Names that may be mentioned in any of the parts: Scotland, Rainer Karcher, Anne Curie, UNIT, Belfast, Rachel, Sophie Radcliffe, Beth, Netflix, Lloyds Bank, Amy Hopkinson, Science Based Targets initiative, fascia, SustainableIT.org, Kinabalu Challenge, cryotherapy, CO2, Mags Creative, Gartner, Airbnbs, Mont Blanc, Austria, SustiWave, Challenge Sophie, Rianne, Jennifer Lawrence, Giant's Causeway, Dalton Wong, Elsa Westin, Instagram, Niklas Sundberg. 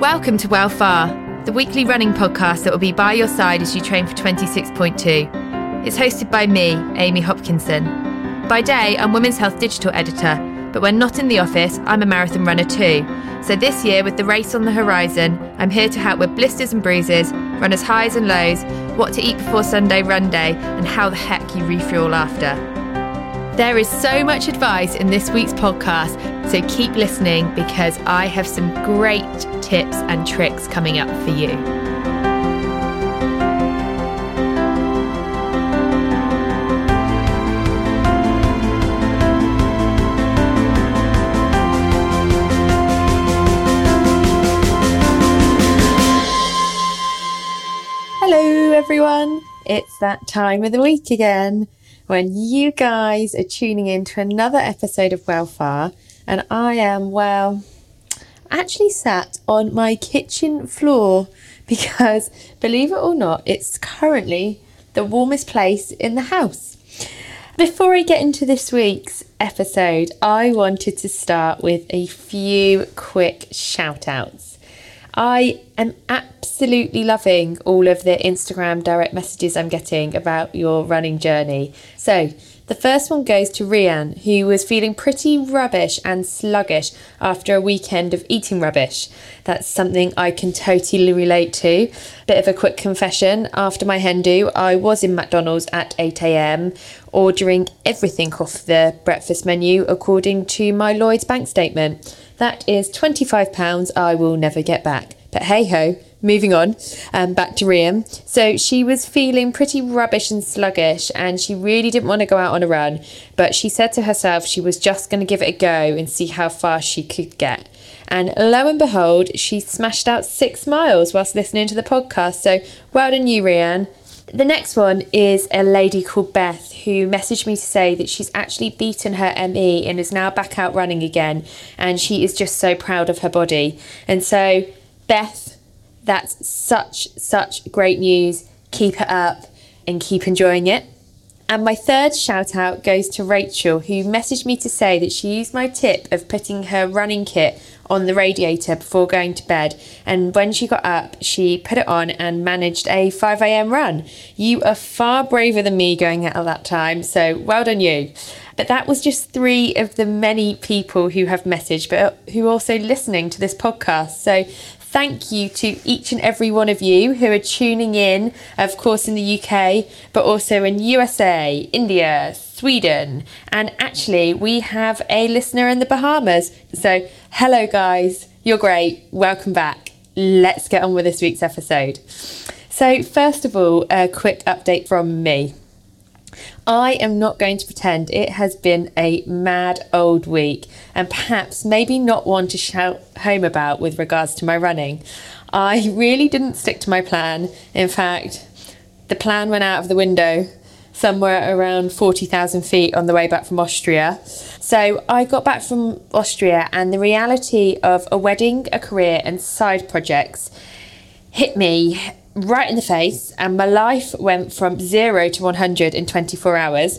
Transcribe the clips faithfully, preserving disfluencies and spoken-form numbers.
Welcome to Wellfire, the weekly running podcast that will be by your side as you train for twenty-six point two. It's hosted by me, Amy Hopkinson. By day, I'm Women's Health Digital Editor, but when not in the office, I'm a marathon runner too. So this year, with the race on the horizon, I'm here to help with blisters and bruises, runners' highs and lows, what to eat before Sunday run day, and how the heck you refuel after. There is so much advice in this week's podcast, so keep listening because I have some great tips and tricks coming up for you. Hello everyone, it's that time of the week again, when you guys are tuning in to another episode of Wellfire, and I am, well, actually sat on my kitchen floor because, believe it or not, it's currently the warmest place in the house. Before I get into this week's episode, I wanted to start with a few quick shout-outs. I am absolutely loving all of the Instagram direct messages I'm getting about your running journey. So the first one goes to Rianne, who was feeling pretty rubbish and sluggish after a weekend of eating rubbish. That's something I can totally relate to. Bit of a quick confession, after my hen do, I was in McDonald's at eight a.m, ordering everything off the breakfast menu according to my Lloyds Bank statement. That is twenty-five pounds I will never get back. But hey ho, moving on, um, back to Rian. So she was feeling pretty rubbish and sluggish and she really didn't want to go out on a run, but she said to herself she was just going to give it a go and see how far she could get. And lo and behold, she smashed out six miles whilst listening to the podcast. So well done you, Rian. The next one is a lady called Beth who messaged me to say that she's actually beaten her M E and is now back out running again, and she is just so proud of her body. And so Beth, that's such, such great news. Keep it up and keep enjoying it. And my third shout out goes to Rachel, who messaged me to say that she used my tip of putting her running kit on the radiator before going to bed. And when she got up, she put it on and managed a five a.m. run. You are far braver than me going out at that time, so well done you. But that was just three of the many people who have messaged, but who are also listening to this podcast. So thank you to each and every one of you who are tuning in, of course in the U K, but also in U S A, India, Sweden, and actually we have a listener in the Bahamas. So hello guys, you're great, welcome back. Let's get on with this week's episode. So first of all, a quick update from me. I am not going to pretend it has been a mad old week, and perhaps maybe not one to shout home about with regards to my running. I really didn't stick to my plan. In fact, the plan went out of the window somewhere around forty thousand feet on the way back from Austria. So I got back from Austria and the reality of a wedding, a career and side projects hit me right in the face, and my life went from zero to one hundred in twenty-four hours.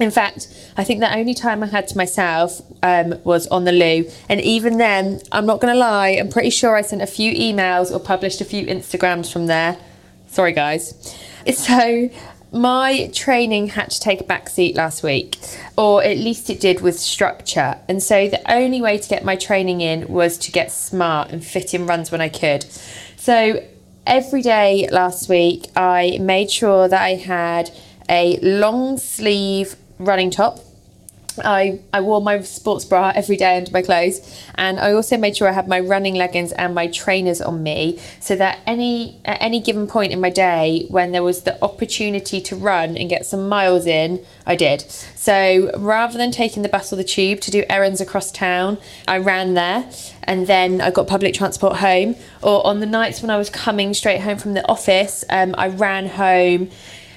In fact, I think the only time I had to myself um, was on the loo, and even then, I'm not going to lie, I'm pretty sure I sent a few emails or published a few Instagrams from there. Sorry guys. So my training had to take a back seat last week, or at least it did with structure, and so the only way to get my training in was to get smart and fit in runs when I could. So every day last week, I made sure that I had a long sleeve running top, I, I wore my sports bra every day under my clothes, and I also made sure I had my running leggings and my trainers on me, so that any at any given point in my day when there was the opportunity to run and get some miles in, I did. So rather than taking the bus or the tube to do errands across town, I ran there, and then I got public transport home. Or on the nights when I was coming straight home from the office, um, I ran home.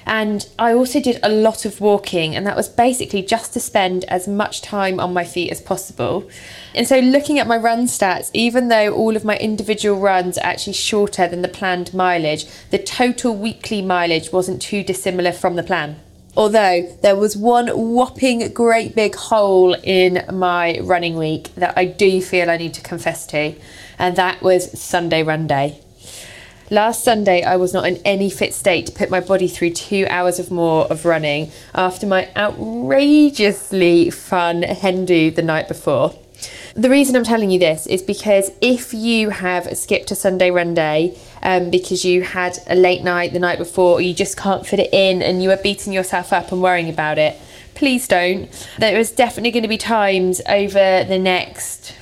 And I also did a lot of walking, and that was basically just to spend as much time on my feet as possible. And so looking at my run stats, even though all of my individual runs are actually shorter than the planned mileage, the total weekly mileage wasn't too dissimilar from the plan. Although there was one whopping great big hole in my running week that I do feel I need to confess to, and that was Sunday Run Day. Last Sunday, I was not in any fit state to put my body through two hours or more of running after my outrageously fun hen do the night before. The reason I'm telling you this is because if you have skipped a Sunday Run Day um, because you had a late night the night before, or you just can't fit it in and you are beating yourself up and worrying about it, please don't. There is definitely going to be times over the next,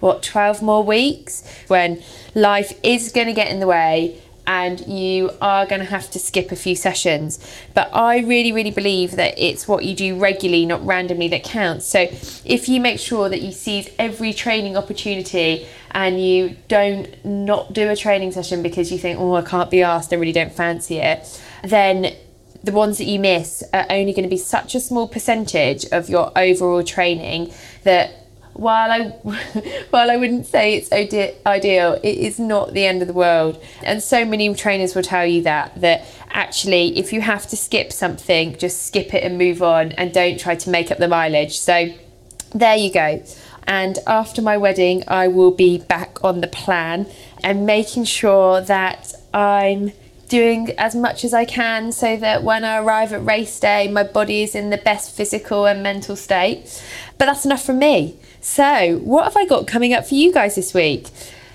what, twelve more weeks when life is going to get in the way and you are going to have to skip a few sessions. But I really, really believe that it's what you do regularly, not randomly, that counts. So if you make sure that you seize every training opportunity and you don't not do a training session because you think, oh, I can't be asked, I really don't fancy it, then the ones that you miss are only going to be such a small percentage of your overall training that While I, while I wouldn't say it's ideal, it is not the end of the world. And so many trainers will tell you that, that actually, if you have to skip something, just skip it and move on and don't try to make up the mileage. So there you go. And after my wedding, I will be back on the plan and making sure that I'm doing as much as I can so that when I arrive at race day, my body is in the best physical and mental state. But that's enough from me. So, what have I got coming up for you guys this week?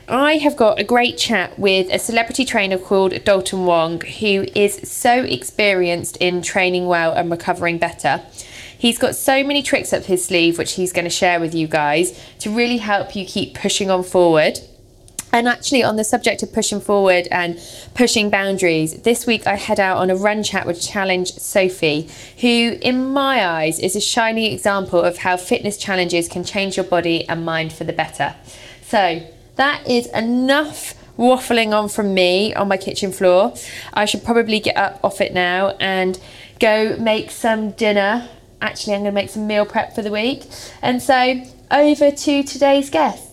I have got a great chat with a celebrity trainer called Dalton Wong, who is so experienced in training well and recovering better. He's got so many tricks up his sleeve, which he's going to share with you guys to really help you keep pushing on forward. And actually, on the subject of pushing forward and pushing boundaries, this week I head out on a run chat with Challenge Sophie, who in my eyes is a shining example of how fitness challenges can change your body and mind for the better. So that is enough waffling on from me on my kitchen floor. I should probably get up off it now and go make some dinner. Actually, I'm going to make some meal prep for the week. And so over to today's guest.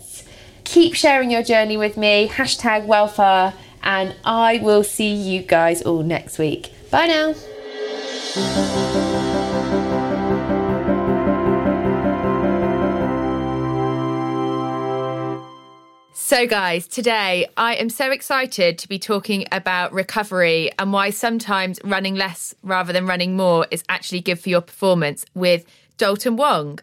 Keep sharing your journey with me, hashtag Wellfire, and I will see you guys all next week. Bye now. So guys, today I am so excited to be talking about recovery and why sometimes running less rather than running more is actually good for your performance with Dalton Wong.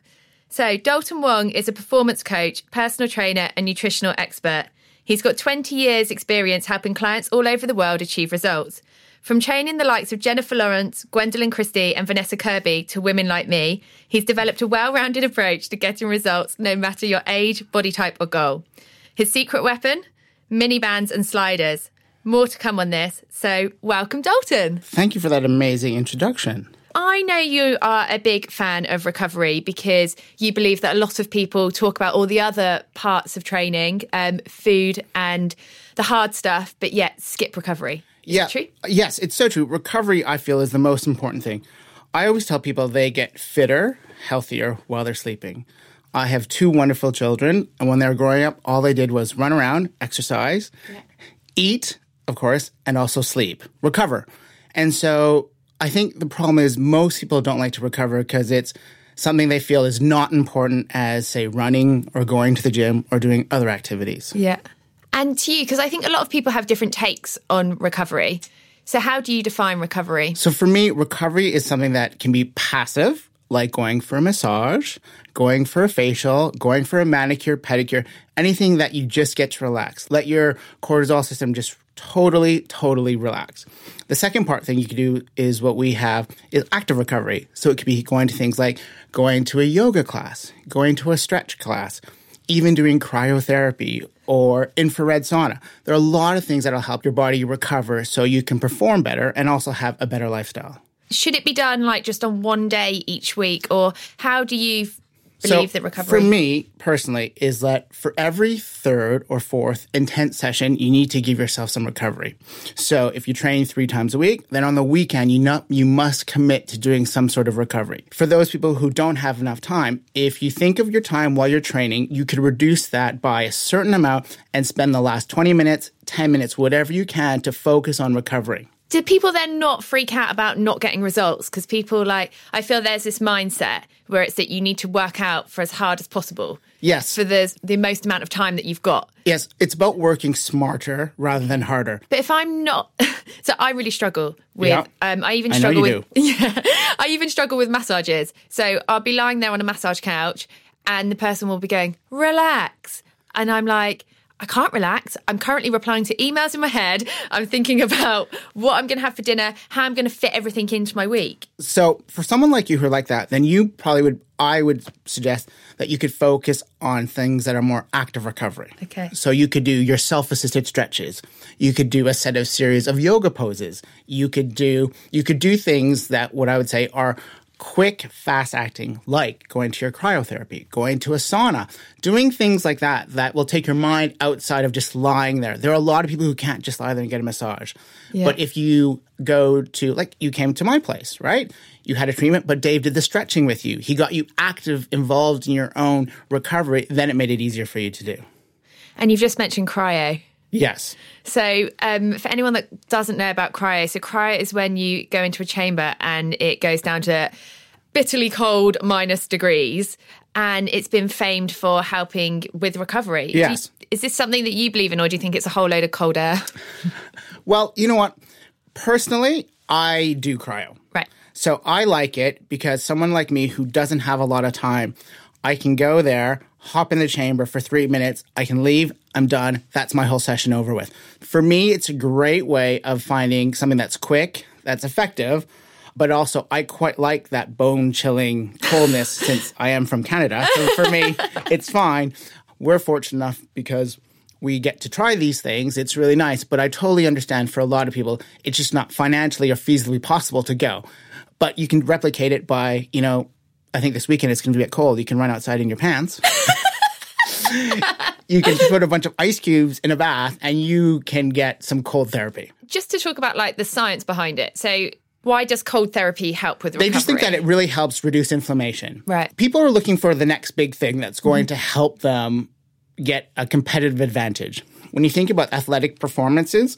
So Dalton Wong is a performance coach, personal trainer and nutritional expert. He's got twenty years experience helping clients all over the world achieve results. From training the likes of Jennifer Lawrence, Gwendolyn Christie and Vanessa Kirby to women like me, he's developed a well-rounded approach to getting results no matter your age, body type or goal. His secret weapon? Minibands and sliders. More to come on this, so welcome Dalton. Thank you for that amazing introduction. I know you are a big fan of recovery because you believe that a lot of people talk about all the other parts of training, um, food and the hard stuff, but yet skip recovery. Is yeah. that true? Yes, it's so true. Recovery, I feel, is the most important thing. I always tell people they get fitter, healthier while they're sleeping. I have two wonderful children, and when they were growing up, all they did was run around, exercise, yeah. eat, of course, and also sleep, recover. And so I think the problem is most people don't like to recover because it's something they feel is not important as, say, running or going to the gym or doing other activities. Yeah. And to you, because I think a lot of people have different takes on recovery. So how do you define recovery? So for me, recovery is something that can be passive, like going for a massage, going for a facial, going for a manicure, pedicure, anything that you just get to relax. Let your cortisol system just totally, totally relax. The second part thing you can do is what we have is active recovery. So it could be going to things like going to a yoga class, going to a stretch class, even doing cryotherapy or infrared sauna. There are a lot of things that will help your body recover so you can perform better and also have a better lifestyle. Should it be done like just on one day each week, or how do you believe so that recovery? For me personally is that for every third or fourth intense session, you need to give yourself some recovery. So if you train three times a week, then on the weekend, you not, you must commit to doing some sort of recovery. For those people who don't have enough time, if you think of your time while you're training, you could reduce that by a certain amount and spend the last twenty minutes, ten minutes, whatever you can to focus on recovery. Do people then not freak out about not getting results? Because people like, I feel there's this mindset where it's that you need to work out for as hard as possible. Yes. For the, the most amount of time that you've got. Yes, it's about working smarter rather than harder. But if I'm not... so I really struggle with... Yep. Um, I even struggle I know you with, do. Yeah, I even struggle with massages. So I'll be lying there on a massage couch and the person will be going, relax. And I'm like... I can't relax. I'm currently replying to emails in my head. I'm thinking about what I'm going to have for dinner, how I'm going to fit everything into my week. So for someone like you who are like that, then you probably would, I would suggest that you could focus on things that are more active recovery. Okay. So you could do your self-assisted stretches. You could do a set of series of yoga poses. You could do, you could do things that what I would say are quick, fast-acting, like going to your cryotherapy, going to a sauna, doing things like that that will take your mind outside of just lying there. There are a lot of people who can't just lie there and get a massage. Yeah. But if you go to, like, you came to my place, right? You had a treatment, but Dave did the stretching with you. He got you active, involved in your own recovery. Then it made it easier for you to do. And you've just mentioned cryo. Yes. So um, for anyone that doesn't know about cryo, so cryo is when you go into a chamber and it goes down to bitterly cold minus degrees, and it's been famed for helping with recovery. Yes. You, is this something that you believe in, or do you think it's a whole load of cold air? Well, you know what? Personally, I do cryo. Right. So I like it because someone like me who doesn't have a lot of time, I can go there, hop in the chamber for three minutes, I can leave, I'm done, that's my whole session over with. For me, it's a great way of finding something that's quick, that's effective, but also I quite like that bone-chilling coldness since I am from Canada. So for me, it's fine. We're fortunate enough because we get to try these things. It's really nice, but I totally understand for a lot of people, it's just not financially or feasibly possible to go. But you can replicate it by, you know, I think this weekend it's going to get cold. You can run outside in your pants. You can put a bunch of ice cubes in a bath and you can get some cold therapy. Just to talk about like the science behind it. So why does cold therapy help with recovery? They just think that it really helps reduce inflammation. Right. People are looking for the next big thing that's going mm. to help them get a competitive advantage. When you think about athletic performances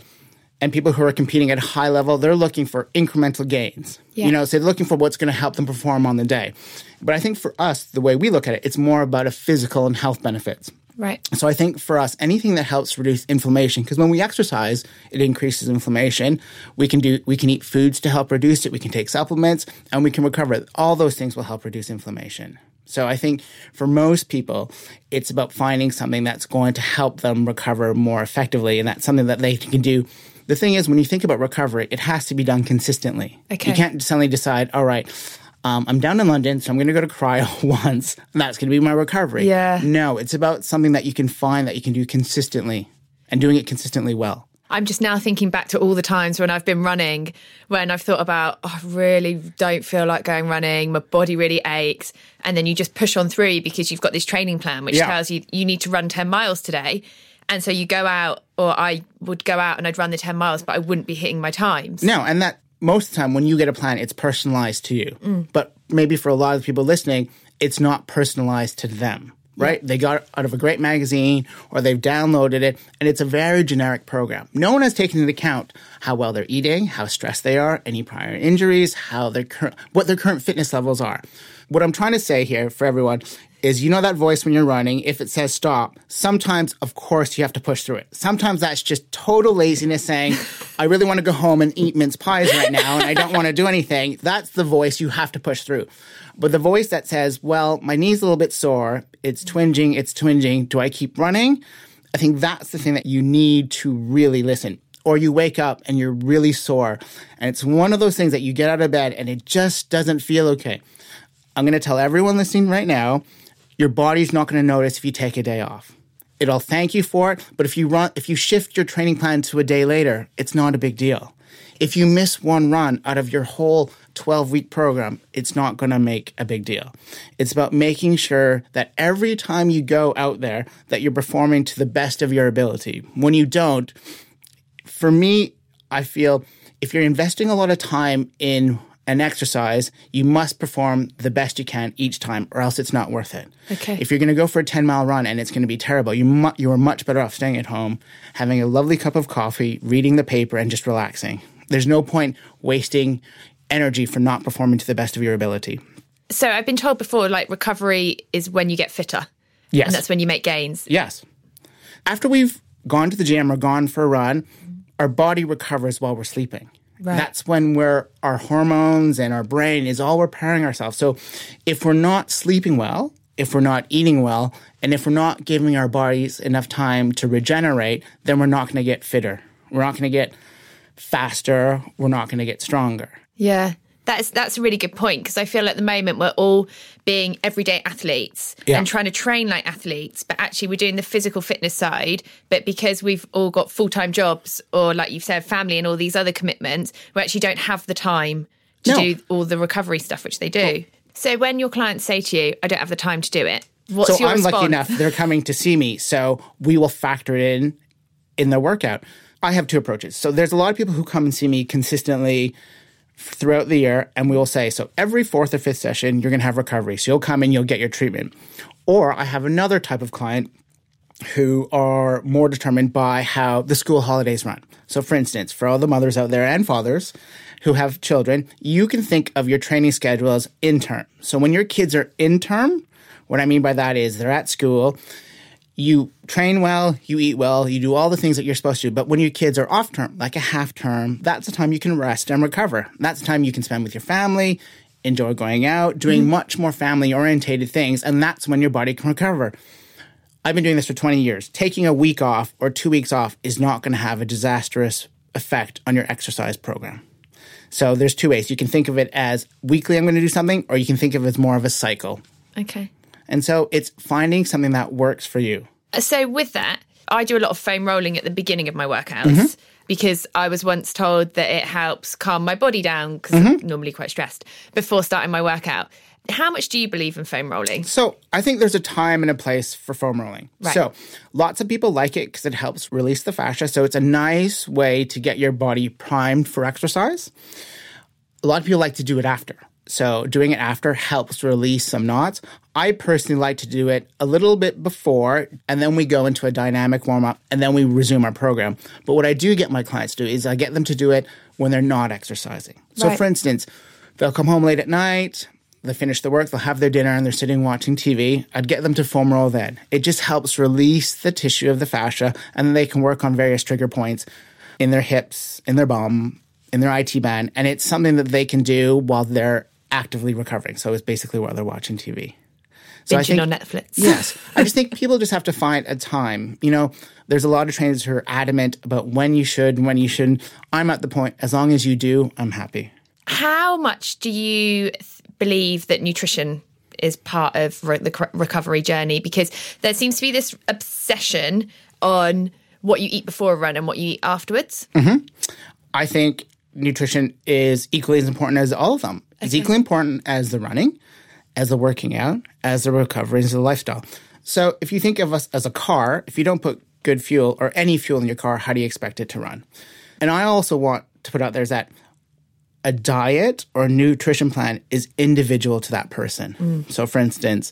and people who are competing at a high level, they're looking for incremental gains. Yeah. You know, so they're looking for what's going to help them perform on the day. But I think for us, the way we look at it, it's more about a physical and health benefits. Right. So I think for us, anything that helps reduce inflammation, because when we exercise, it increases inflammation. We can do, we can eat foods to help reduce it. We can take supplements and we can recover. All those things will help reduce inflammation. So I think for most people, it's about finding something that's going to help them recover more effectively. And that's something that they can do. The thing is, when you think about recovery, it has to be done consistently. Okay. You can't suddenly decide, all right, um, I'm down in London, so I'm going to go to cryo once, and that's going to be my recovery. Yeah. No, it's about something that you can find that you can do consistently and doing it consistently well. I'm just now thinking back to all the times when I've been running, when I've thought about, oh, I really don't feel like going running, my body really aches, and then you just push on through because you've got this training plan which yeah. tells you you need to run ten miles today. And so you go out, or I would go out and I'd run the ten miles, but I wouldn't be hitting my times. No, and that most of the time when you get a plan, it's personalized to you. Mm. But maybe for a lot of people listening, it's not personalized to them, right? Yeah. They got it out of a great magazine or they've downloaded it, and it's a very generic program. No one has taken into account how well they're eating, how stressed they are, any prior injuries, how their cur- what their current fitness levels are. What I'm trying to say here for everyone is, you know that voice when you're running, if it says stop, sometimes, of course, you have to push through it. Sometimes that's just total laziness saying, I really want to go home and eat mince pies right now and I don't want to do anything. That's the voice you have to push through. But the voice that says, well, my knee's a little bit sore, it's twinging, it's twinging, do I keep running? I think that's the thing that you need to really listen. or you wake up and you're really sore. And it's one of those things that you get out of bed and it just doesn't feel okay. I'm going to tell everyone listening right now, your body's not going to notice if you take a day off. It'll thank you for it, but if you run, if you shift your training plan to a day later, it's not a big deal. If you miss one run out of your whole twelve-week program, it's not going to make a big deal. It's about making sure that every time you go out there that you're performing to the best of your ability. When you don't, for me, I feel if you're investing a lot of time in an exercise, you must perform the best you can each time or else it's not worth it. Okay. If you're going to go for a ten-mile run and it's going to be terrible, you mu- you are much better off staying at home, having a lovely cup of coffee, reading the paper, and just relaxing. There's no point wasting energy for not performing to the best of your ability. So I've been told before, like, recovery is when you get fitter. Yes. And that's when you make gains. Yes. After we've gone to the gym or gone for a run, our body recovers while we're sleeping. Right. That's when we're, our hormones and our brain is all repairing ourselves. So if we're not sleeping well, if we're not eating well, and if we're not giving our bodies enough time to regenerate, then we're not going to get fitter. We're not going to get faster. We're not going to get stronger. Yeah, that's, that's a really good point because I feel at the moment we're all being everyday athletes yeah. and trying to train like athletes, but actually we're doing the physical fitness side, but because we've all got full-time jobs or, like you've said, family and all these other commitments, we actually don't have the time to no. do all the recovery stuff, which they do. Well, so when your clients say to you, I don't have the time to do it, what's so your I'm response? Lucky enough, they're coming to see me, so we will factor it in in their workout. I have two approaches. So there's a lot of people who come and see me consistently throughout the year, and we will say, so every fourth or fifth session, you're going to have recovery. So you'll come and you'll get your treatment. Or I have another type of client who are more determined by how the school holidays run. So for instance, for all the mothers out there and fathers who have children, you can think of your training schedule as in-term. So when your kids are in-term, what I mean by that is they're at school, you train well, you eat well, you do all the things that you're supposed to do. But when your kids are off term, like a half term, that's the time you can rest and recover. That's the time you can spend with your family, enjoy going out, doing mm-hmm. much more family-orientated things. And that's when your body can recover. I've been doing this for twenty years. Taking a week off or two weeks off is not going to have a disastrous effect on your exercise program. So there's two ways. You can think of it as weekly I'm going to do something, or you can think of it as more of a cycle. Okay. And so it's finding something that works for you. So with that, I do a lot of foam rolling at the beginning of my workouts mm-hmm. because I was once told that it helps calm my body down because mm-hmm. I'm normally quite stressed before starting my workout. How much do you believe in foam rolling? So I think there's a time and a place for foam rolling. Right. So lots of people like it because it helps release the fascia. So it's a nice way to get your body primed for exercise. A lot of people like to do it after. So doing it after helps release some knots. I personally like to do it a little bit before, and then we go into a dynamic warm-up, and then we resume our program. But what I do get my clients to do is I get them to do it when they're not exercising. Right. So for instance, they'll come home late at night, they finish the work, they'll have their dinner, and they're sitting watching T V. I'd get them to foam roll then. It just helps release the tissue of the fascia, and then they can work on various trigger points in their hips, in their bum, in their I T band. And it's something that they can do while they're actively recovering. So it's basically while they're watching T V. So I think, on Netflix. Yes. I just think people just have to find a time. You know, there's a lot of trainers who are adamant about when you should and when you shouldn't. I'm at the point, as long as you do, I'm happy. How much do you th- believe that nutrition is part of re- the cr- recovery journey? Because there seems to be this obsession on what you eat before a run and what you eat afterwards. Mm-hmm. I think nutrition is equally as important as all of them. Okay. It's equally important as the running, as the working out, as the recovery, as the lifestyle. So if you think of us as a car, if you don't put good fuel or any fuel in your car, how do you expect it to run? And I also want to put out there is that a diet or a nutrition plan is individual to that person. Mm. So for instance,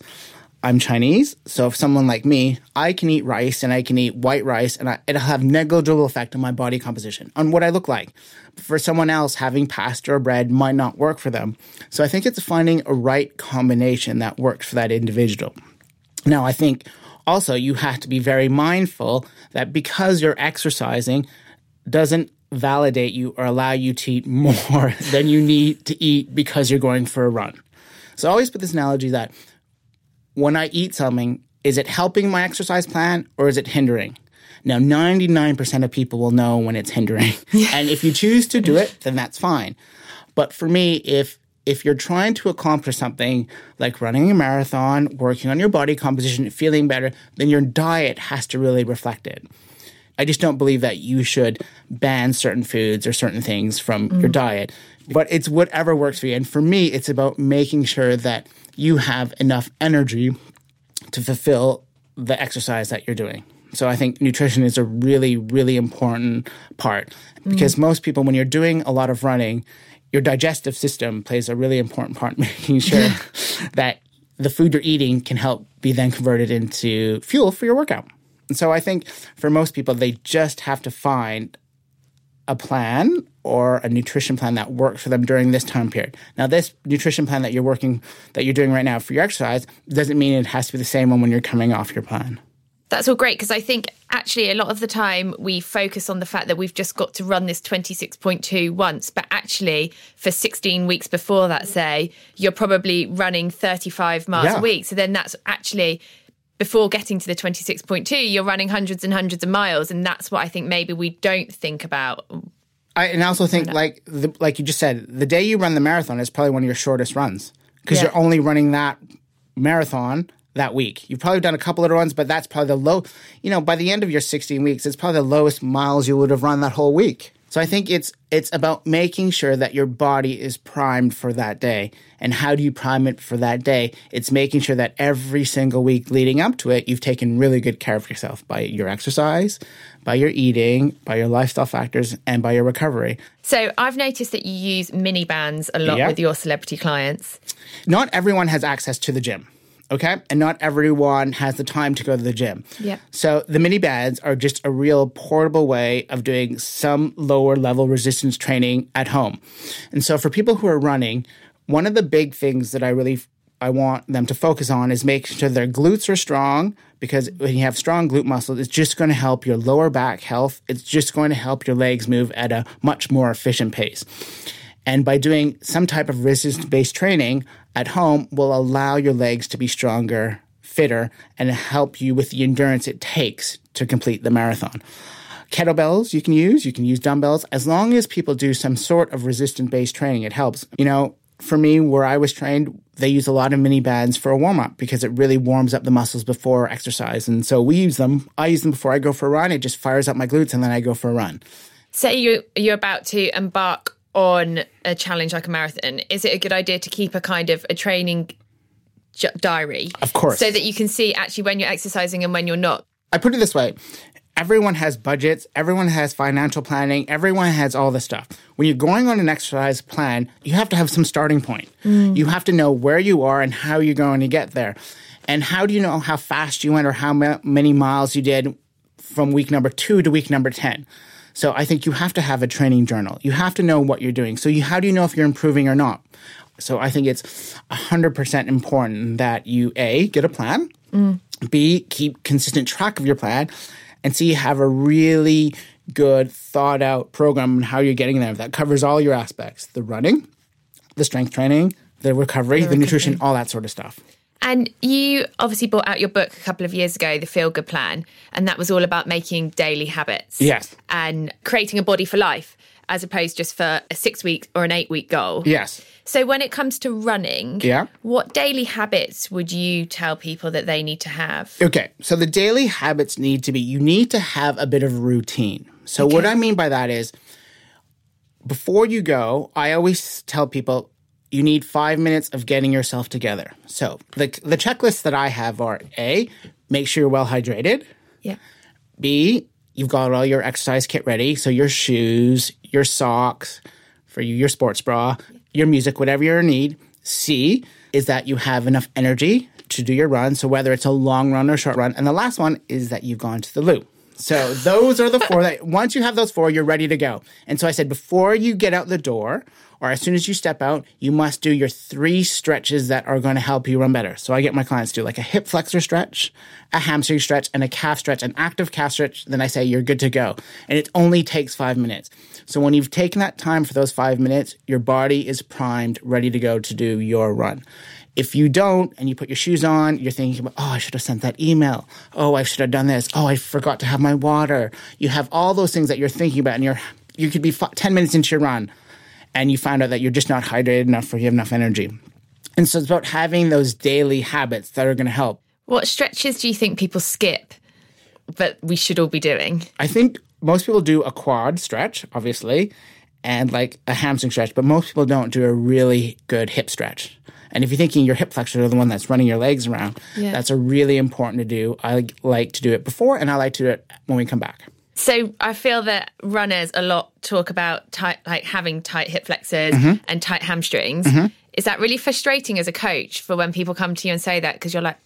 I'm Chinese, so if someone like me, I can eat rice and I can eat white rice and I, it'll have negligible effect on my body composition, on what I look like. But for someone else, having pasta or bread might not work for them. So I think it's finding a right combination that works for that individual. Now, I think also you have to be very mindful that because you're exercising doesn't validate you or allow you to eat more than you need to eat because you're going for a run. So I always put this analogy that when I eat something, is it helping my exercise plan or is it hindering? Now, ninety-nine percent of people will know when it's hindering. And if you choose to do it, then that's fine. But for me, if if you're trying to accomplish something like running a marathon, working on your body composition, feeling better, then your diet has to really reflect it. I just don't believe that you should ban certain foods or certain things from mm. your diet. But it's whatever works for you. And for me, it's about making sure that you have enough energy to fulfill the exercise that you're doing. So I think nutrition is a really, really important part. Because mm. most people, when you're doing a lot of running, your digestive system plays a really important part in making sure that the food you're eating can help be then converted into fuel for your workout. And so I think for most people, they just have to find a plan or a nutrition plan that works for them during this time period. Now, this nutrition plan that you're working, that you're doing right now for your exercise, doesn't mean it has to be the same one when you're coming off your plan. That's all great, because I think actually a lot of the time we focus on the fact that we've just got to run this twenty-six point two once, but actually for sixteen weeks before that, say, you're probably running thirty-five miles yeah. a week. So then that's actually... before getting to the twenty-six point two, you're running hundreds and hundreds of miles. And that's what I think maybe we don't think about. I, and I also think, like the, like you just said, the day you run the marathon is probably one of your shortest runs because yeah. you're only running that marathon that week. You've probably done a couple of runs, but that's probably the low. You know, by the end of your sixteen weeks, it's probably the lowest miles you would have run that whole week. So I think it's it's about making sure that your body is primed for that day. And how do you prime it for that day? It's making sure that every single week leading up to it, you've taken really good care of yourself by your exercise, by your eating, by your lifestyle factors, and by your recovery. So I've noticed that you use mini bands a lot yeah. with your celebrity clients. Not everyone has access to the gym. Okay? And not everyone has the time to go to the gym. Yeah. So the mini bands are just a real portable way of doing some lower level resistance training at home. And so for people who are running, one of the big things that I really I want them to focus on is making sure their glutes are strong, because when you have strong glute muscles, it's just going to help your lower back health. It's just going to help your legs move at a much more efficient pace. And by doing some type of resistance-based training at home will allow your legs to be stronger, fitter, and help you with the endurance it takes to complete the marathon. Kettlebells you can use. You can use dumbbells. As long as people do some sort of resistance-based training, it helps. You know, for me, where I was trained, they use a lot of mini bands for a warm-up because it really warms up the muscles before exercise. And so we use them. I use them before I go for a run. It just fires up my glutes, and then I go for a run. Say you, you're about to embark on a challenge like a marathon, is it a good idea to keep a kind of a training ju- diary? Of course. So that you can see actually when you're exercising and when you're not. I put it this way. Everyone has budgets. Everyone has financial planning. Everyone has all this stuff. When you're going on an exercise plan, you have to have some starting point. Mm. You have to know where you are and how you're going to get there. And how do you know how fast you went or how ma- many miles you did from week number two to week number ten? So I think you have to have a training journal. You have to know what you're doing. So you, how do you know if you're improving or not? So I think it's one hundred percent important that you, A, get a plan, mm. B, keep consistent track of your plan, and C, have a really good thought-out program on how you're getting there. That covers all your aspects, the running, the strength training, the recovery, the, recovery. the nutrition, all that sort of stuff. And you obviously brought out your book a couple of years ago, The Feel Good Plan, and that was all about making daily habits. Yes. And creating a body for life as opposed just for a six-week or an eight-week goal. Yes. So when it comes to running, yeah. what daily habits would you tell people that they need to have? Okay. So the daily habits need to be, you need to have a bit of a routine. So okay. what I mean by that is before you go, I always tell people, you need five minutes of getting yourself together. So the the checklists that I have are A, make sure you're well hydrated. Yeah. B, you've got all your exercise kit ready. So your shoes, your socks, for you, your sports bra, your music, whatever you need. C is that you have enough energy to do your run. So whether it's a long run or short run. And the last one is that you've gone to the loo. So those are the four that once you have those four, you're ready to go. And so I said, before you get out the door or as soon as you step out, you must do your three stretches that are going to help you run better. So I get my clients to do like a hip flexor stretch, a hamstring stretch, and a calf stretch, an active calf stretch. Then I say, you're good to go. And it only takes five minutes. So when you've taken that time for those five minutes, your body is primed, ready to go to do your run. If you don't and you put your shoes on, you're thinking about, oh, I should have sent that email. Oh, I should have done this. Oh, I forgot to have my water. You have all those things that you're thinking about, and you're you could be f- ten minutes into your run and you find out that you're just not hydrated enough or you have enough energy. And so it's about having those daily habits that are going to help. What stretches do you think people skip but we should all be doing? I think most people do a quad stretch, obviously, and like a hamstring stretch, but most people don't do a really good hip stretch. And if you're thinking your hip flexors are the one that's running your legs around, yeah. that's a really important to do. I like to do it before, and I like to do it when we come back. So I feel that runners a lot talk about tight, like having tight hip flexors mm-hmm. and tight hamstrings. Mm-hmm. Is that really frustrating as a coach for when people come to you and say that? Because you're like,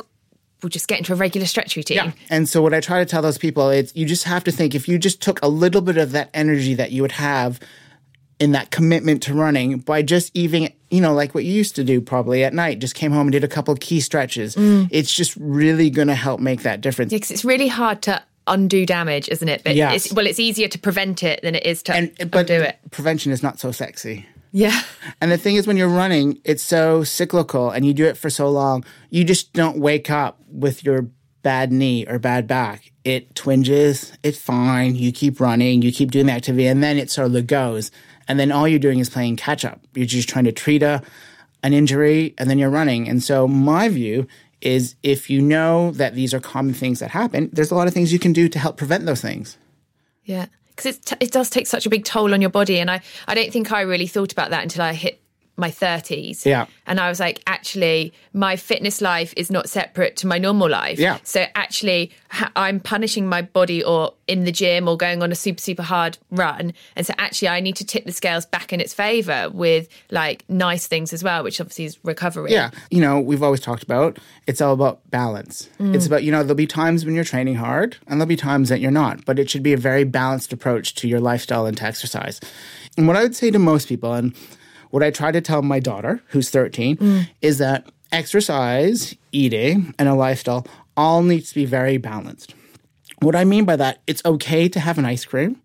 we'll just get into a regular stretch routine. Yeah. And so what I try to tell those people is you just have to think, if you just took a little bit of that energy that you would have in that commitment to running by just even, you know, like what you used to do probably at night, just came home and did a couple of key stretches. Mm. It's just really going to help make that difference. Yeah, 'cause it's really hard to undo damage, isn't it? But yes. it's, well, it's easier to prevent it than it is to and, but undo it. Prevention is not so sexy. Yeah. And the thing is, when you're running, it's so cyclical and you do it for so long, you just don't wake up with your bad knee or bad back. It twinges. It's fine. You keep running. You keep doing the activity. And then it sort of goes. And then all you're doing is playing catch-up. You're just trying to treat a, an injury, and then you're running. And so my view is if you know that these are common things that happen, there's a lot of things you can do to help prevent those things. Yeah, because it, t- it does take such a big toll on your body. And I, I don't think I really thought about that until I hit my thirties. Yeah. And I was like, actually, my fitness life is not separate to my normal life. Yeah. So actually, ha- I'm punishing my body or in the gym or going on a super, super hard run. And so actually, I need to tip the scales back in its favor with like nice things as well, which obviously is recovery. Yeah. You know, we've always talked about, it's all about balance. Mm. It's about, you know, there'll be times when you're training hard and there'll be times that you're not. But it should be a very balanced approach to your lifestyle and to exercise. And what I would say to most people, and what I try to tell my daughter, who's thirteen, mm. is that exercise, eating, and a lifestyle all needs to be very balanced. What I mean by that, it's okay to have an ice cream.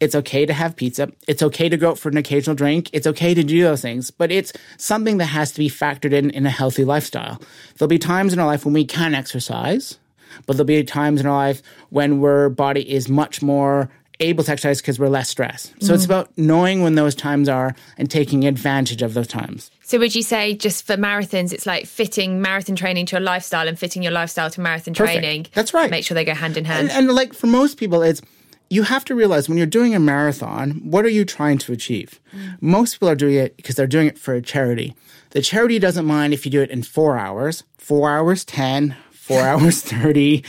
It's okay to have pizza. It's okay to go out for an occasional drink. It's okay to do those things. But it's something that has to be factored in in a healthy lifestyle. There'll be times in our life when we can exercise, but there'll be times in our life when our body is much more able to exercise because we're less stressed. So mm. it's about knowing when those times are and taking advantage of those times. So would you say just for marathons, it's like fitting marathon training to your lifestyle and fitting your lifestyle to marathon Perfect. Training? That's right. Make sure they go hand in hand. And, and like for most people, it's you have to realize when you're doing a marathon, what are you trying to achieve? Mm. Most people are doing it because they're doing it for a charity. The charity doesn't mind if you do it in four hours, four hours, ten, four hours, thirty.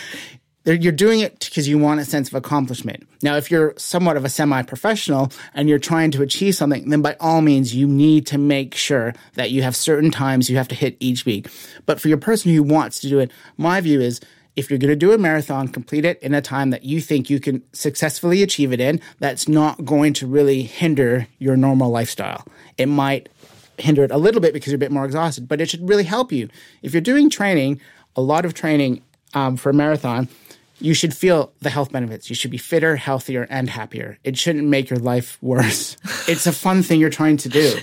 You're doing it because you want a sense of accomplishment. Now, if you're somewhat of a semi-professional and you're trying to achieve something, then by all means, you need to make sure that you have certain times you have to hit each week. But for your person who wants to do it, my view is if you're going to do a marathon, complete it in a time that you think you can successfully achieve it in. That's not going to really hinder your normal lifestyle. It might hinder it a little bit because you're a bit more exhausted, but it should really help you. If you're doing training, a lot of training um, for a marathon, you should feel the health benefits. You should be fitter, healthier, and happier. It shouldn't make your life worse. It's a fun thing you're trying to do.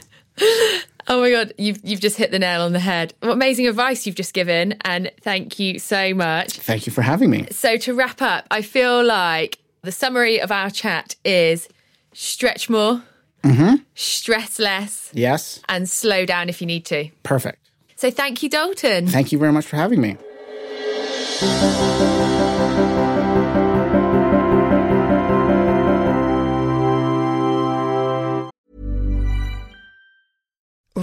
Oh my God, you've you've just hit the nail on the head. What amazing advice you've just given, and thank you so much. Thank you for having me. So to wrap up, I feel like the summary of our chat is stretch more, mm-hmm. stress less, yes, and slow down if you need to. Perfect. So thank you, Dalton. Thank you very much for having me.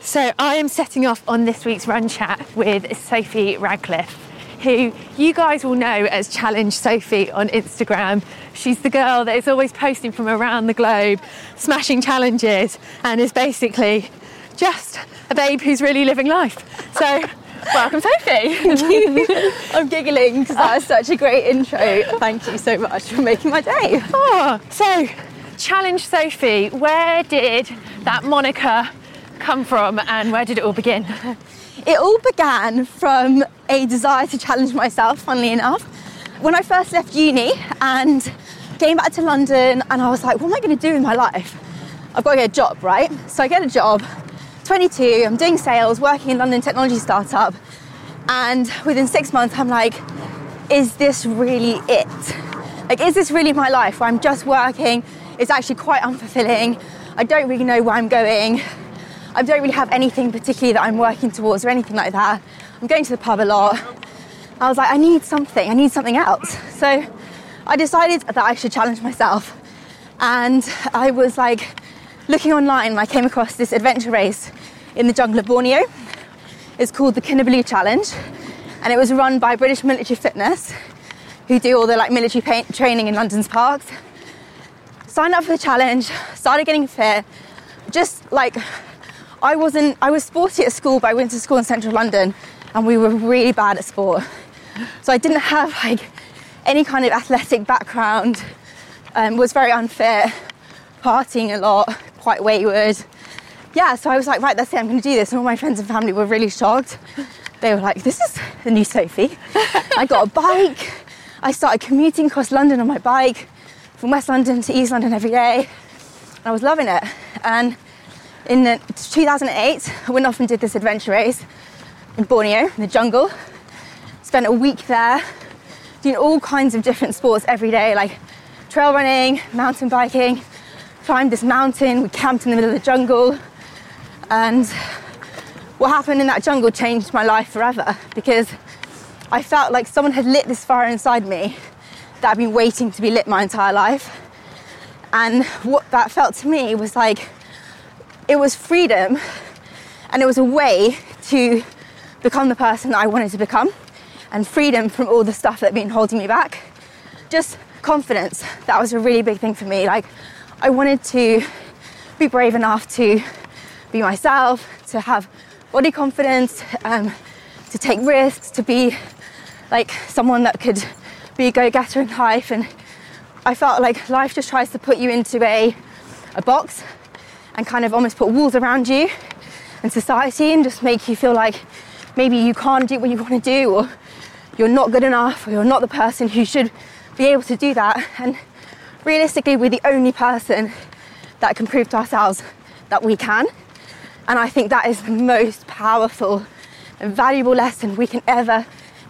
So I am setting off on this week's run chat with Sophie Radcliffe, who you guys will know as Challenge Sophie on Instagram. She's the girl that is always posting from around the globe, smashing challenges, and is basically just a babe who's really living life. So, welcome, Sophie. Thank you. I'm giggling because that was such a great intro. Thank you so much for making my day. Oh, so, Challenge Sophie, where did that moniker come from and where did it all begin? It all began from a desire to challenge myself, funnily enough. When I first left uni and came back to London, and I was like, what am I going to do in my life? I've got to get a job, right? So I get a job, twenty-two, I'm doing sales, working in London technology startup, and within six months I'm like, is this really it? Like, is this really my life where I'm just working? It's actually quite unfulfilling. I don't really know where I'm going. I don't really have anything particularly that I'm working towards or anything like that. I'm going to the pub a lot. I was like, I need something, I need something else. So I decided that I should challenge myself. And I was like looking online and I came across this adventure race in the jungle of Borneo. It's called the Kinabalu Challenge. And it was run by British Military Fitness, who do all the like military pa- training in London's parks. Signed up for the challenge, started getting fit, just like, I wasn't, I was sporty at school, but I went to school in central London and we were really bad at sport. So I didn't have like any kind of athletic background, um, was very unfit, partying a lot, quite wayward. Yeah, so I was like, right, that's it, I'm going to do this. And all my friends and family were really shocked. They were like, this is the new Sophie. I got a bike. I started commuting across London on my bike from West London to East London every day. And I was loving it. And in two thousand eight, I went off and did this adventure race in Borneo, in the jungle. Spent a week there, doing all kinds of different sports every day, like trail running, mountain biking, climbed this mountain, we camped in the middle of the jungle. And what happened in that jungle changed my life forever, because I felt like someone had lit this fire inside me that I'd been waiting to be lit my entire life. And what that felt to me was like, it was freedom, and it was a way to become the person that I wanted to become, and freedom from all the stuff that had been holding me back. Just confidence, that was a really big thing for me. Like, I wanted to be brave enough to be myself, to have body confidence, um, to take risks, to be like someone that could be a go-getter in life. And I felt like life just tries to put you into a, a box and kind of almost put walls around you and society and just make you feel like maybe you can't do what you want to do, or you're not good enough, or you're not the person who should be able to do that. And realistically, we're the only person that can prove to ourselves that we can. And I think that is the most powerful and valuable lesson we can ever,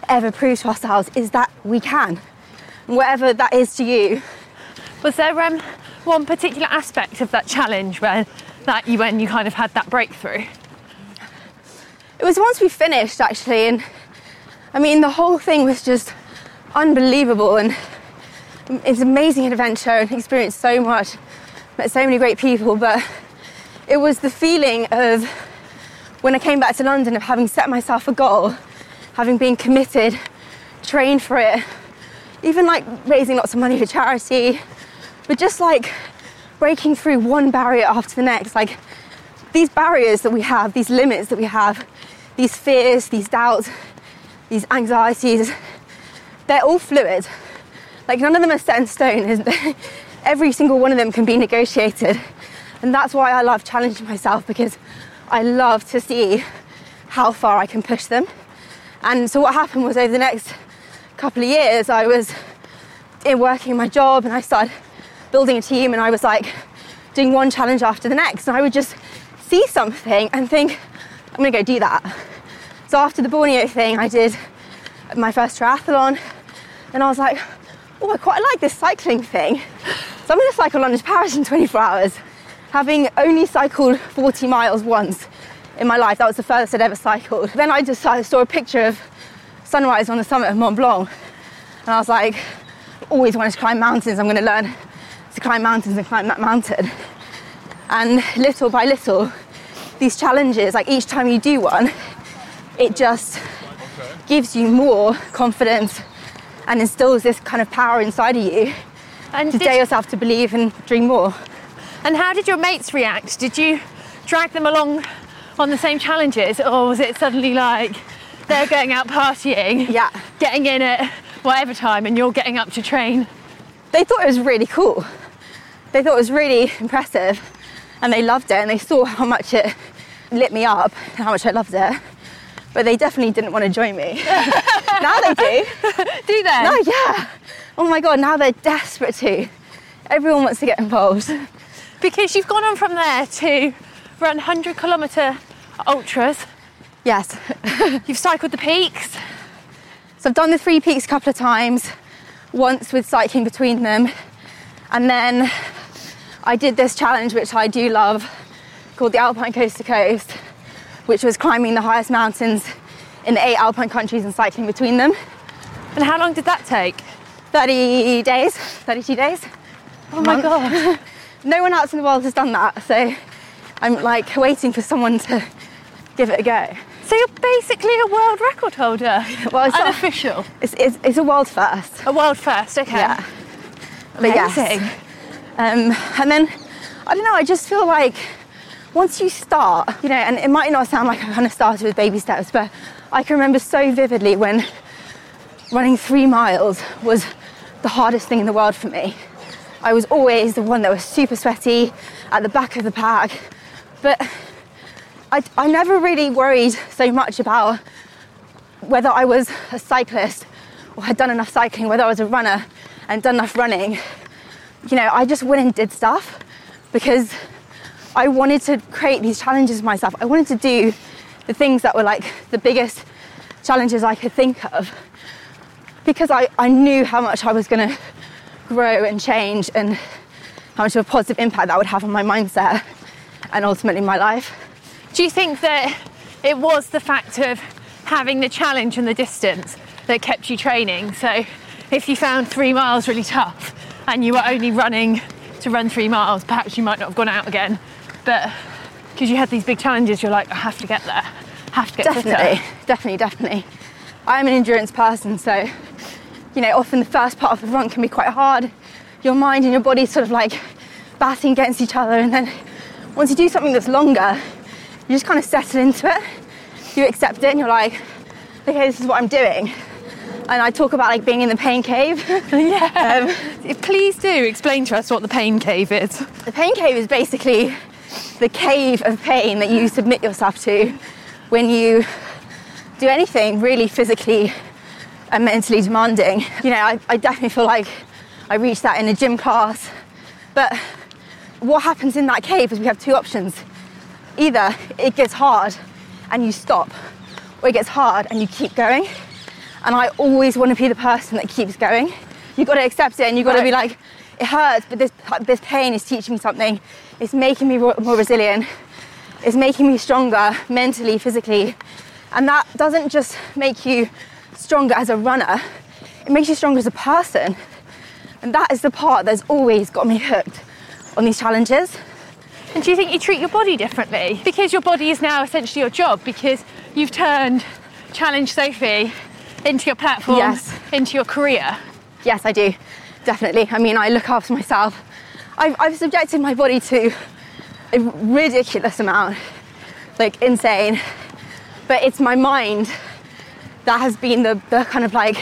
ever prove to ourselves, is that we can, whatever that is to you. Was there um, one particular aspect of that challenge where that you when you kind of had that breakthrough? It was once we finished, actually, and I mean the whole thing was just unbelievable, and it's an amazing adventure and experienced so much, met so many great people. But it was the feeling of when I came back to London, of having set myself a goal, having been committed, trained for it, even like raising lots of money for charity, but just like breaking through one barrier after the next. Like these barriers that we have, these limits that we have, these fears, these doubts, these anxieties, they're all fluid. Like none of them are set in stone, isn't there? Every single one of them can be negotiated. And that's why I love challenging myself, because I love to see how far I can push them. And so what happened was, over the next couple of years, I was in working my job and I started building a team, and I was like doing one challenge after the next, and I would just see something and think, I'm gonna go do that. So after the Borneo thing, I did my first triathlon, and I was like, oh, I quite like this cycling thing. So I'm gonna cycle London to Paris in twenty-four hours, having only cycled forty miles once in my life. That was the furthest I'd ever cycled. Then I just I saw a picture of sunrise on the summit of Mont Blanc, and I was like, always wanted to climb mountains. I'm gonna learn to climb mountains and climb that mountain. And little by little, these challenges, like each time you do one, it just okay. gives you more confidence and instills this kind of power inside of you and to dare you... yourself to believe and dream more. And how did your mates react? Did you drag them along on the same challenges, or was it suddenly like they're going out partying, yeah. getting in at whatever time, and you're getting up to train? They thought it was really cool. They thought it was really impressive, and they loved it, and they saw how much it lit me up and how much I loved it. But they definitely didn't want to join me. Now they do. Do they? No, yeah. Oh my God, now they're desperate to. Everyone wants to get involved. Because you've gone on from there to run one hundred kilometre ultras. Yes. You've cycled the peaks. So I've done the three peaks a couple of times, once with cycling between them. And then I did this challenge, which I do love, called the Alpine Coast to Coast, which was climbing the highest mountains in the eight Alpine countries and cycling between them. And how long did that take? thirty days, thirty-two days. Oh my God. No one else in the world has done that, so I'm like waiting for someone to give it a go. So you're basically a world record holder. Well, it's unofficial. Not, it's, it's, it's a world first. A world first, okay. Yeah. Amazing. But yes. Um, and then, I don't know, I just feel like once you start, you know, and it might not sound like I kind of started with baby steps, but I can remember so vividly when running three miles was the hardest thing in the world for me. I was always the one that was super sweaty, at the back of the pack, but I, I never really worried so much about whether I was a cyclist or had done enough cycling, whether I was a runner and done enough running. You know, I just went and did stuff because I wanted to create these challenges myself. I wanted to do the things that were like the biggest challenges I could think of, because I, I knew how much I was going to grow and change and how much of a positive impact that would have on my mindset and ultimately my life. Do you think that it was the fact of having the challenge and the distance that kept you training? So if you found three miles really tough and you were only running to run three miles, perhaps you might not have gone out again. But because you had these big challenges, you're like, I have to get there, I have to get fitter. Definitely, definitely, definitely. I'm an endurance person, so, you know, often the first part of the run can be quite hard. Your mind and your body sort of like batting against each other, and then once you do something that's longer, you just kind of settle into it. You accept it and you're like, okay, this is what I'm doing. And I talk about like being in the pain cave. Yeah. Um, Please do explain to us what the pain cave is. The pain cave is basically the cave of pain that you submit yourself to when you do anything really physically and mentally demanding. You know, I, I definitely feel like I reached that in a gym class. But what happens in that cave is we have two options. Either it gets hard and you stop, or it gets hard and you keep going. And I always want to be the person that keeps going. You've got to accept it, and you've got right. to be like, it hurts, but this this pain is teaching me something. It's making me more resilient. It's making me stronger mentally, physically. And that doesn't just make you stronger as a runner, it makes you stronger as a person. And that is the part that's always got me hooked on these challenges. And do you think you treat your body differently? Because your body is now essentially your job, because you've turned Challenge Sophie into your platform, yes. into your career. Yes, I do, definitely. I mean, I look after myself. I've, I've subjected my body to a ridiculous amount, like insane. But it's my mind that has been the, the kind of like,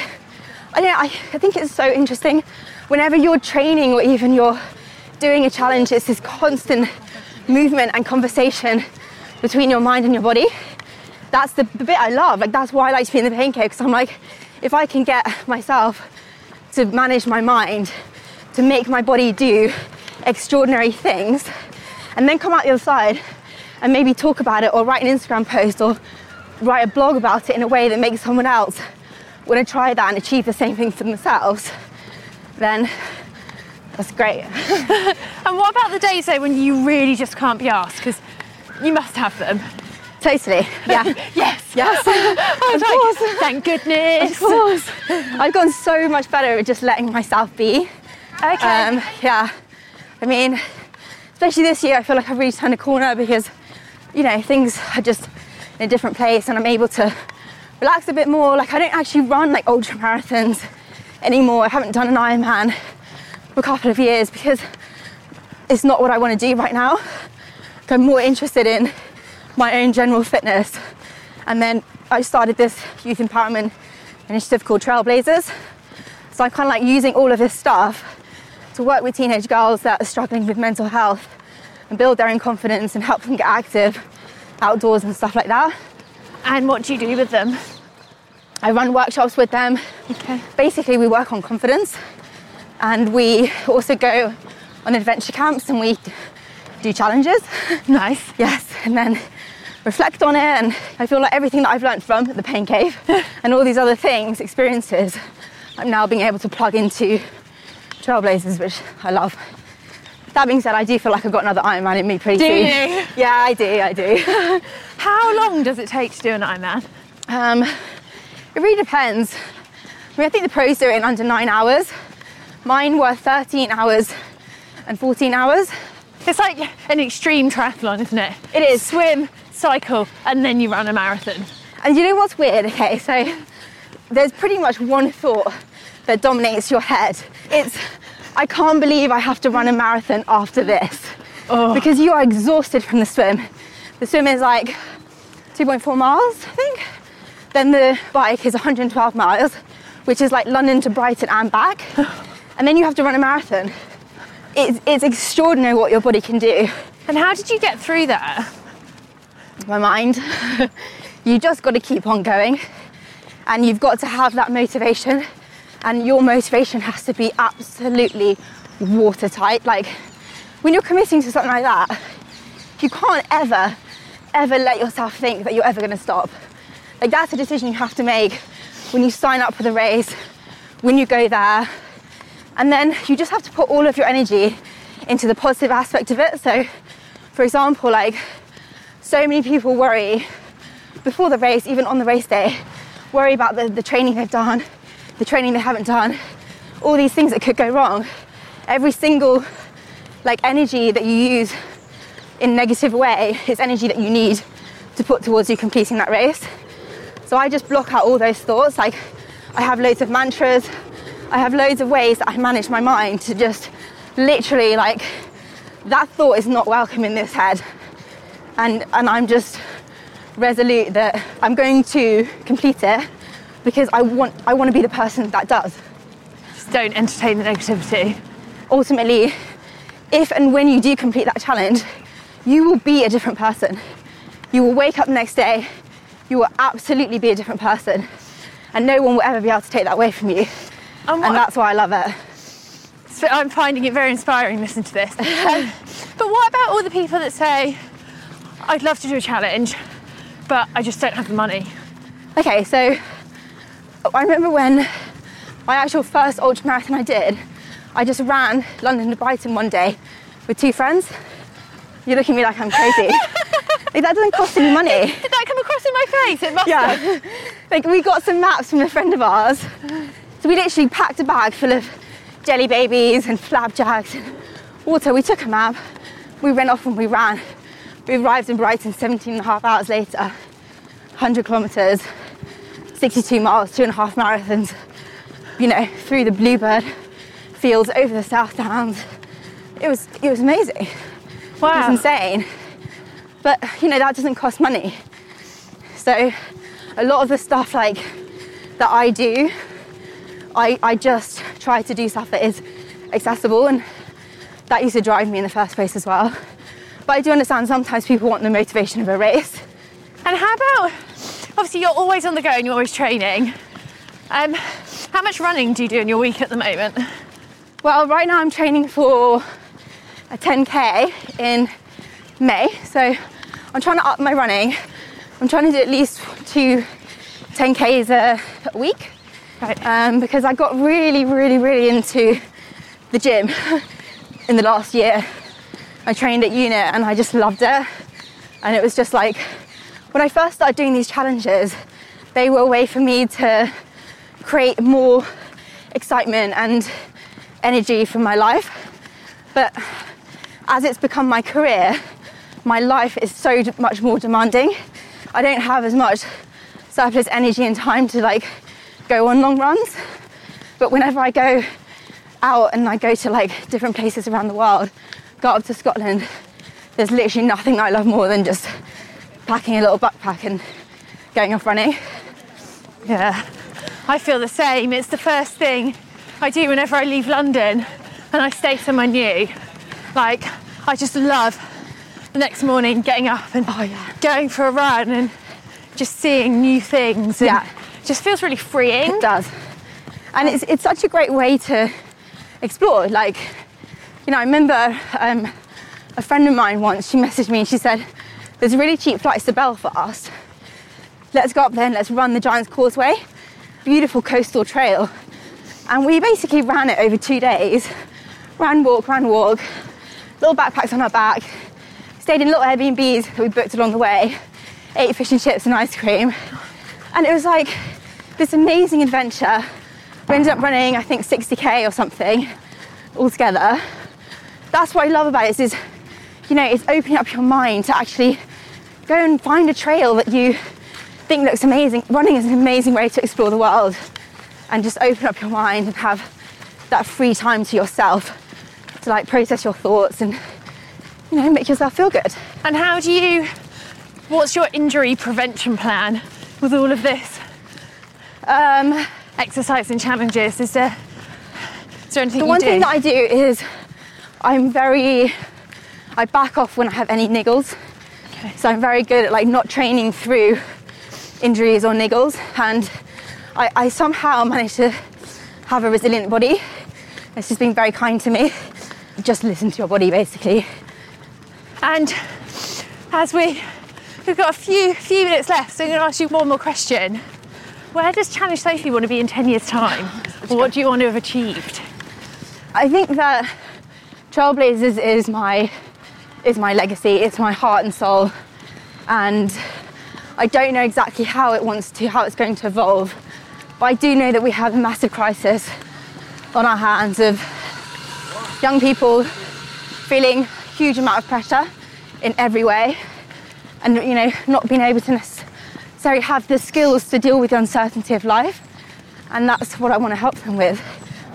I don't know, I, I think it's so interesting. Whenever you're training or even you're doing a challenge, it's this constant movement and conversation between your mind and your body. That's the, the bit I love. Like, that's why I like to be in the pain care, because I'm like, if I can get myself to manage my mind, to make my body do extraordinary things, and then come out the other side and maybe talk about it, or write an Instagram post, or write a blog about it in a way that makes someone else want to try that and achieve the same thing for themselves, then that's great. And what about the days though when you really just can't be asked, because you must have them? Totally, yeah. yes, yes. Of course. Like, thank goodness. Of course. I've gotten so much better at just letting myself be. Okay. Um, yeah. I mean, especially this year, I feel like I've really turned a corner, because, you know, things are just in a different place, and I'm able to relax a bit more. Like, I don't actually run like ultra marathons anymore. I haven't done an Ironman for a couple of years, because it's not what I want to do right now. I'm more interested in my own general fitness. And then I started this youth empowerment initiative called Trailblazers. So I'm kind of like using all of this stuff to work with teenage girls that are struggling with mental health and build their own confidence and help them get active outdoors and stuff like that. And what do you do with them? I run workshops with them. Okay. Basically, we work on confidence, and we also go on adventure camps, and we do challenges. Nice. Yes, and then reflect on it. And I feel like everything that I've learned from the pain cave and all these other things, experiences, I'm now being able to plug into Trailblazers, which I love. That being said, I do feel like I've got another Ironman in me pretty do soon. Do you? Yeah, I do, I do. How long does it take to do an Ironman? Um, it really depends. I mean, I think the pros do it in under nine hours. Mine were thirteen hours and fourteen hours. It's like an extreme triathlon, isn't it? It is. Swim, cycle, and then you run a marathon. And you know what's weird? Okay, so there's pretty much one thought that dominates your head. It's, I can't believe I have to run a marathon after this. Oh. Because you are exhausted from the swim. The swim is like two point four miles, I think. Then the bike is one hundred twelve miles, which is like London to Brighton and back. And then you have to run a marathon. It's, it's extraordinary what your body can do. And how did you get through that? My mind. You just got to keep on going. And you've got to have that motivation. And your motivation has to be absolutely watertight. Like, when you're committing to something like that, you can't ever, ever let yourself think that you're ever going to stop. Like, that's a decision you have to make when you sign up for the race, when you go there. And then you just have to put all of your energy into the positive aspect of it. So, for example, like, so many people worry before the race, even on the race day, worry about the, the training they've done, the training they haven't done, all these things that could go wrong. Every single like energy that you use in a negative way is energy that you need to put towards you completing that race. So I just block out all those thoughts. Like, I have loads of mantras, I have loads of ways that I manage my mind to just literally, like, that thought is not welcome in this head. And and I'm just resolute that I'm going to complete it, because I want I want to be the person that does. Just don't entertain the negativity. Ultimately, if and when you do complete that challenge, you will be a different person. You will wake up the next day, you will absolutely be a different person, and no one will ever be able to take that away from you. And, and that's why I love it. So I'm finding it very inspiring listening to this. Um, but what about all the people that say, I'd love to do a challenge, but I just don't have the money? Okay, so I remember when my actual first ultra marathon I did, I just ran London to Brighton one day with two friends. You're looking at me like I'm crazy. Like, that doesn't cost any money. Did, did that come across in my face? It must yeah. have. Like, we got some maps from a friend of ours. So we literally packed a bag full of jelly babies and flapjacks and water. We took a map, we ran off and we ran. We arrived in Brighton seventeen and a half hours later, one hundred kilometres, sixty-two miles, two and a half marathons, you know, through the Bluebird fields, over the South Downs. It was, it was amazing. Wow. It was insane. But, you know, that doesn't cost money. So a lot of the stuff, like, that I do, I, I just try to do stuff that is accessible, and that used to drive me in the first place as well. But I do understand sometimes people want the motivation of a race. And how about, obviously you're always on the go and you're always training. Um, how much running do you do in your week at the moment? Well, right now I'm training for a ten K in May. So I'm trying to up my running. I'm trying to do at least two ten Ks a, a week. Right. Um, because I got really, really, really into the gym in the last year. I trained at UNIT and I just loved it. And it was just like, when I first started doing these challenges, they were a way for me to create more excitement and energy for my life. But as it's become my career, my life is so much more demanding. I don't have as much surplus energy and time to like go on long runs. But whenever I go out and I go to like different places around the world, go up to Scotland, there's literally nothing that I love more than just packing a little backpack and going off running. Yeah, I feel the same. It's the first thing I do whenever I leave London and I stay somewhere new. Like, I just love the next morning getting up and oh, yeah. going for a run and just seeing new things. And yeah. It just feels really freeing. It does. And it's it's such a great way to explore. Like, you know, I remember um, a friend of mine once, she messaged me and she said, there's really cheap flights to Belfast. Let's go up there and let's run the Giant's Causeway. Beautiful coastal trail. And we basically ran it over two days. Ran, walk, ran, walk. Little backpacks on our back. Stayed in little Airbnbs that we booked along the way. Ate fish and chips and ice cream. And it was like this amazing adventure. We ended up running, I think, sixty K or something all together. That's what I love about it is, you know, it's opening up your mind to actually go and find a trail that you think looks amazing. Running is an amazing way to explore the world and just open up your mind and have that free time to yourself to like process your thoughts and, you know, make yourself feel good. And how do you, what's your injury prevention plan with all of this? Um, Exercise and challenges, is there, is there anything you do? The one thing that I do is I'm very, I back off when I have any niggles. Okay. So I'm very good at like not training through injuries or niggles. And I, I somehow manage to have a resilient body. It's just been very kind to me. Just listen to your body, basically. And as we, we've got a few few minutes left, so I'm going to ask you one more question. Where does Challenge Sophie want to be in ten years' time? Or what do you want to have achieved? I think that Trailblazers is my is my legacy. It's my heart and soul, and I don't know exactly how it wants to, how it's going to evolve. But I do know that we have a massive crisis on our hands of young people feeling a huge amount of pressure in every way, and you know, not being able to necessarily have the skills to deal with the uncertainty of life. And that's what I want to help them with.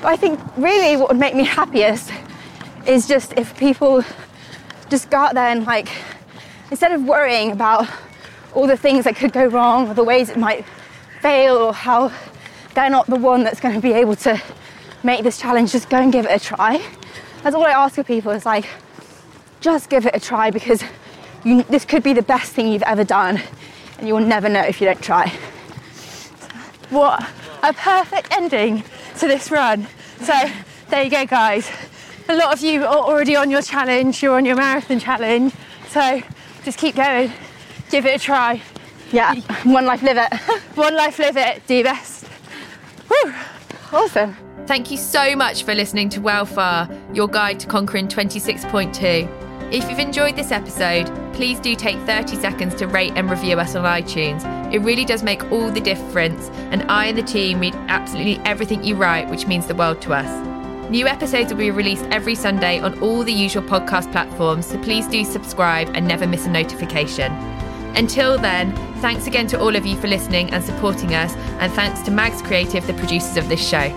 But I think really what would make me happiest is just if people just go out there and like, instead of worrying about all the things that could go wrong or the ways it might fail or how they're not the one that's going to be able to make this challenge, just go and give it a try. That's all I ask of people is like, just give it a try because you, this could be the best thing you've ever done and you will never know if you don't try. What a perfect ending to this run. So there you go, guys. A lot of you are already on your challenge, you're on your marathon challenge, so just keep going, give it a try. Yeah, one life, live it. One life, live it, do your best. Woo! Awesome. Thank you so much for listening to Wellfire, your guide to conquering twenty-six point two. If you've enjoyed this episode, please do take thirty seconds to rate and review us on iTunes. It really does make all the difference, and I and the team read absolutely everything you write, which means the world to us. New episodes will be released every Sunday on all the usual podcast platforms, so please do subscribe and never miss a notification. Until then, thanks again to all of you for listening and supporting us, and thanks to Mags Creative, the producers of this show.